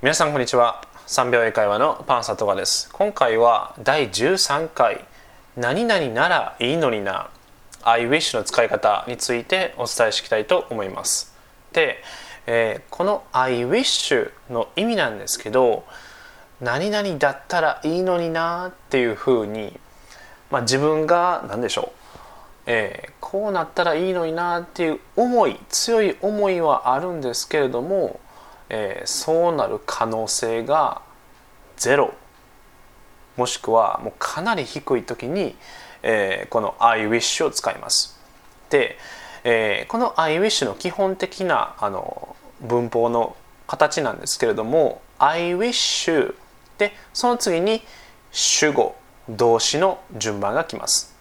皆さんこんにちは。3秒英会話のパンサトガです。今回は第13回何々ならいいのにな I wish の使い方についてお伝えしていきたいと思います。で、この I wish の意味なんですけど、何々だったらいいのになっていうふうに、自分が何でしょう、こうなったらいいのになっていう強い思いはあるんですけれども、そうなる可能性がゼロ、もしくはもうかなり低い時に、この I wish を使います。で、この I wish の基本的な文法の形なんですけれども、 I wish でその次に主語動詞の順番が来ます。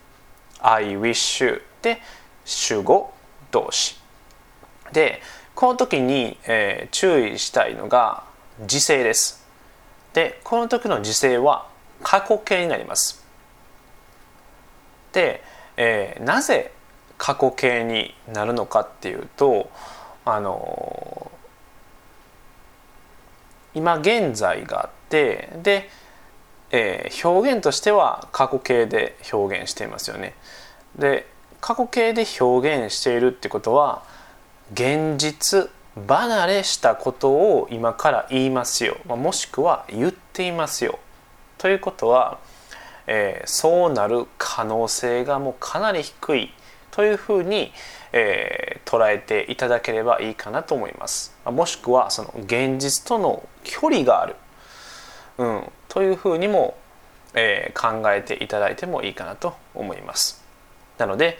I wish で主語動詞で、この時に、注意したいのが時制です。で、この時の時制は過去形になります。で、なぜ過去形になるのかっていうと、今現在があって、で、表現としては過去形で表現していますよね。で、過去形で表現しているってことは、現実離れしたことを今から言いますよ、もしくは言っていますよということは、そうなる可能性がもうかなり低いというふうに、捉えていただければいいかなと思います。もしくはその現実との距離がある、というふうにも、考えていただいてもいいかなと思います。なので、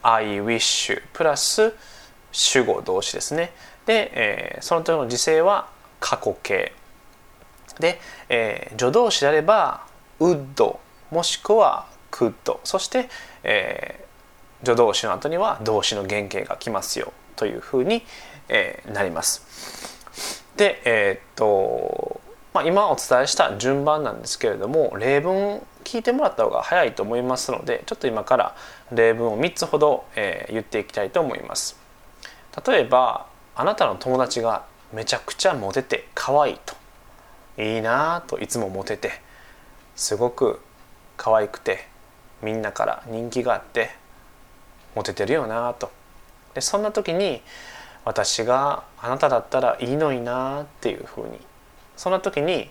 I wish プラス主語動詞ですね。で、その時の時制は過去形で、助動詞であれば would もしくは could、 そして、助動詞の後には動詞の原型が来ますよというふうに、なります。で、今お伝えした順番なんですけれども、例文聞いてもらった方が早いと思いますので、ちょっと今から例文を3つほど、言っていきたいと思います。例えば、あなたの友達がめちゃくちゃモテて可愛いと、いいなぁと、いつもモテてすごく可愛くてみんなから人気があってモテてるよなぁと。で、そんな時に私があなただったらいいのになぁっていうふうに、そんな時に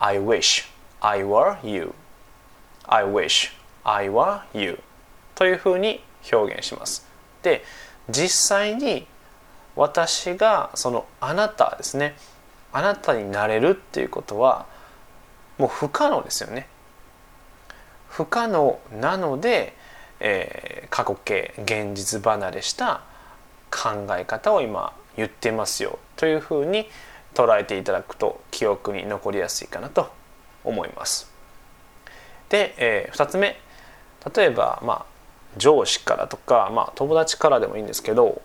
I wish I were you I wish I were you というふうに表現します。で、実際に私がそのあなたですね、あなたになれるっていうことはもう不可能ですよね。不可能なので、過去形現実離れした考え方を今言ってますよというふうに捉えていただくと記憶に残りやすいかなと思います。で、2つ目、例えば上司からとか、友達からでもいいんですけど、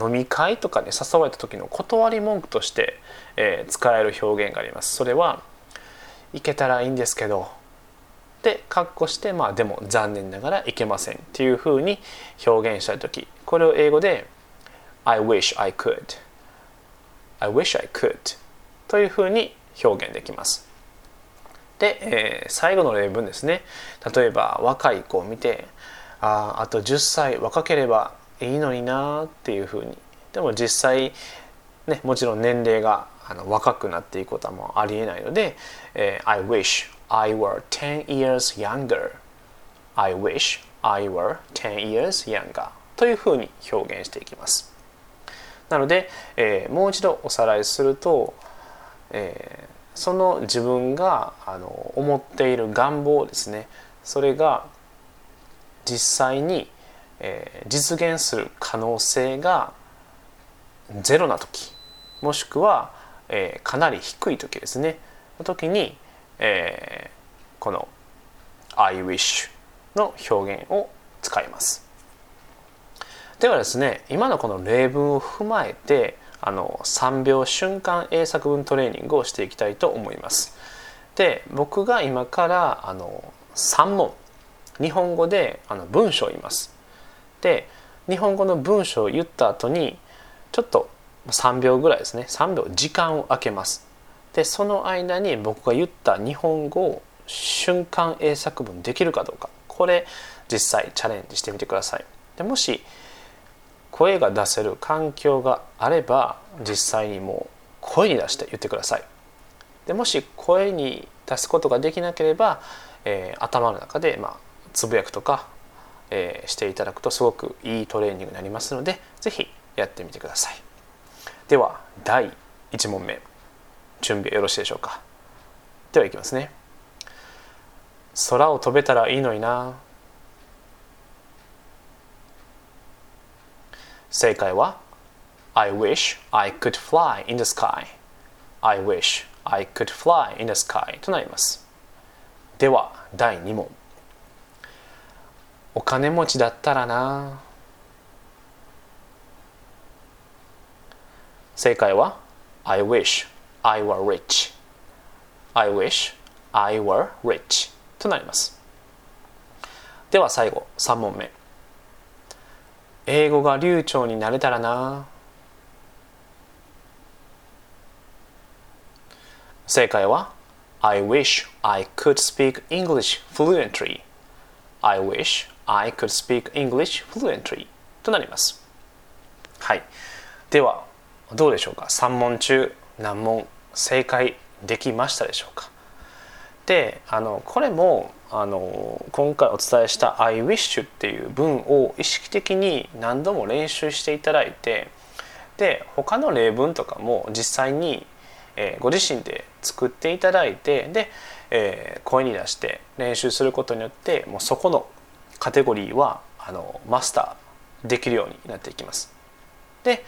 飲み会とかで誘われた時の断り文句として、使える表現があります。それは「行けたらいいんですけど」で括弧して、でも残念ながら行けませんっていうふうに表現したい時、これを英語で「I wish I could」「I wish I could」というふうに表現できます。で、最後の例文ですね。例えば若い子を見て、あと10歳若ければいいのになっていうふうに。でも実際、もちろん年齢が若くなっていくことはもうありえないので、I wish I were 10 years younger I wish I were 10 years younger というふうに表現していきます。なので、もう一度おさらいすると、その自分が思っている願望ですね、それが実際に、実現する可能性がゼロな時、もしくは、かなり低い時ですね、の時に、この I wish の表現を使います。ではですね、今のこの例文を踏まえて3秒瞬間英作文トレーニングをしていきたいと思います。で、僕が今から3問日本語で文章を言います。で、日本語の文章を言った後にちょっと3秒ぐらいですね、3秒時間を空けます。でその間に僕が言った日本語を瞬間英作文できるかどうか、これ実際チャレンジしてみてください。でもし声が出せる環境があれば実際にもう声に出して言ってください。でもし声に出すことができなければ、頭の中で、つぶやくとか、していただくとすごくいいトレーニングになりますので、ぜひやってみてください。では第1問目、準備よろしいでしょうか。ではいきますね。空を飛べたらいいのにな。正解は I wish I could fly in the sky. I wish I could fly in the sky となります。では第2問。お金持ちだったらな。正解は I wish I were rich. I wish I were rich となります。では最後3問目。英語が流暢になれたらな。正解は I wish I could speak English fluently. I wish I could speak English fluently となります。はい。ではどうでしょうか。3問中何問正解できましたでしょうか。で、これも今回お伝えした「I wish」っていう文を意識的に何度も練習していただいて、で他の例文とかも実際にご自身で作っていただいて、で、声に出して練習することによって、もうそこのカテゴリーはマスターできるようになっていきます。で、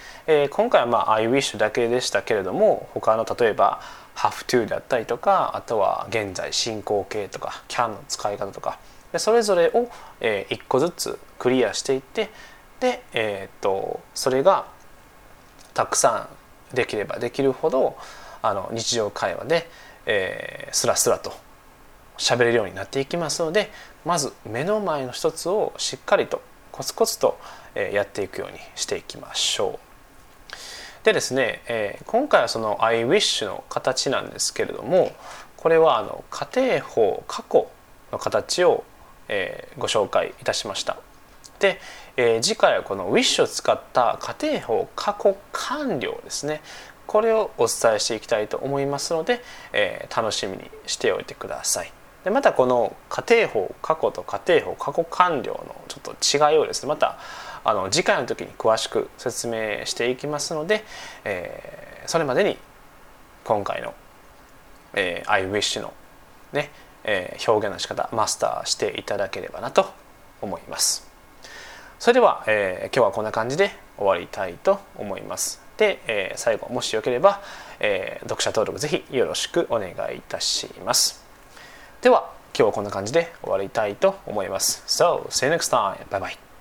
今回はI wish だけでしたけれども、他の例えば have to だったりとか、あとは現在進行形とか can の使い方とか、でそれぞれを、1個ずつクリアしていって、で、それがたくさんできればできるほど日常会話で、スラスラと喋れるようになっていきますので、まず目の前の一つをしっかりとコツコツとやっていくようにしていきましょう。でですね、今回はその I wish の形なんですけれども、これは仮定法過去の形をご紹介いたしました。で、次回はこの wish を使った仮定法過去完了ですね、これをお伝えしていきたいと思いますので、楽しみにしておいてください。でまたこの仮定法過去と仮定法過去完了のちょっと違いをですね、また次回の時に詳しく説明していきますので、それまでに今回の、I wish の、ね表現の仕方マスターしていただければなと思います。それでは、今日はこんな感じで終わりたいと思います。で、最後もしよければ、読者登録ぜひよろしくお願いいたします。では今日はこんな感じで終わりたいと思います。So, see you next time. Bye bye.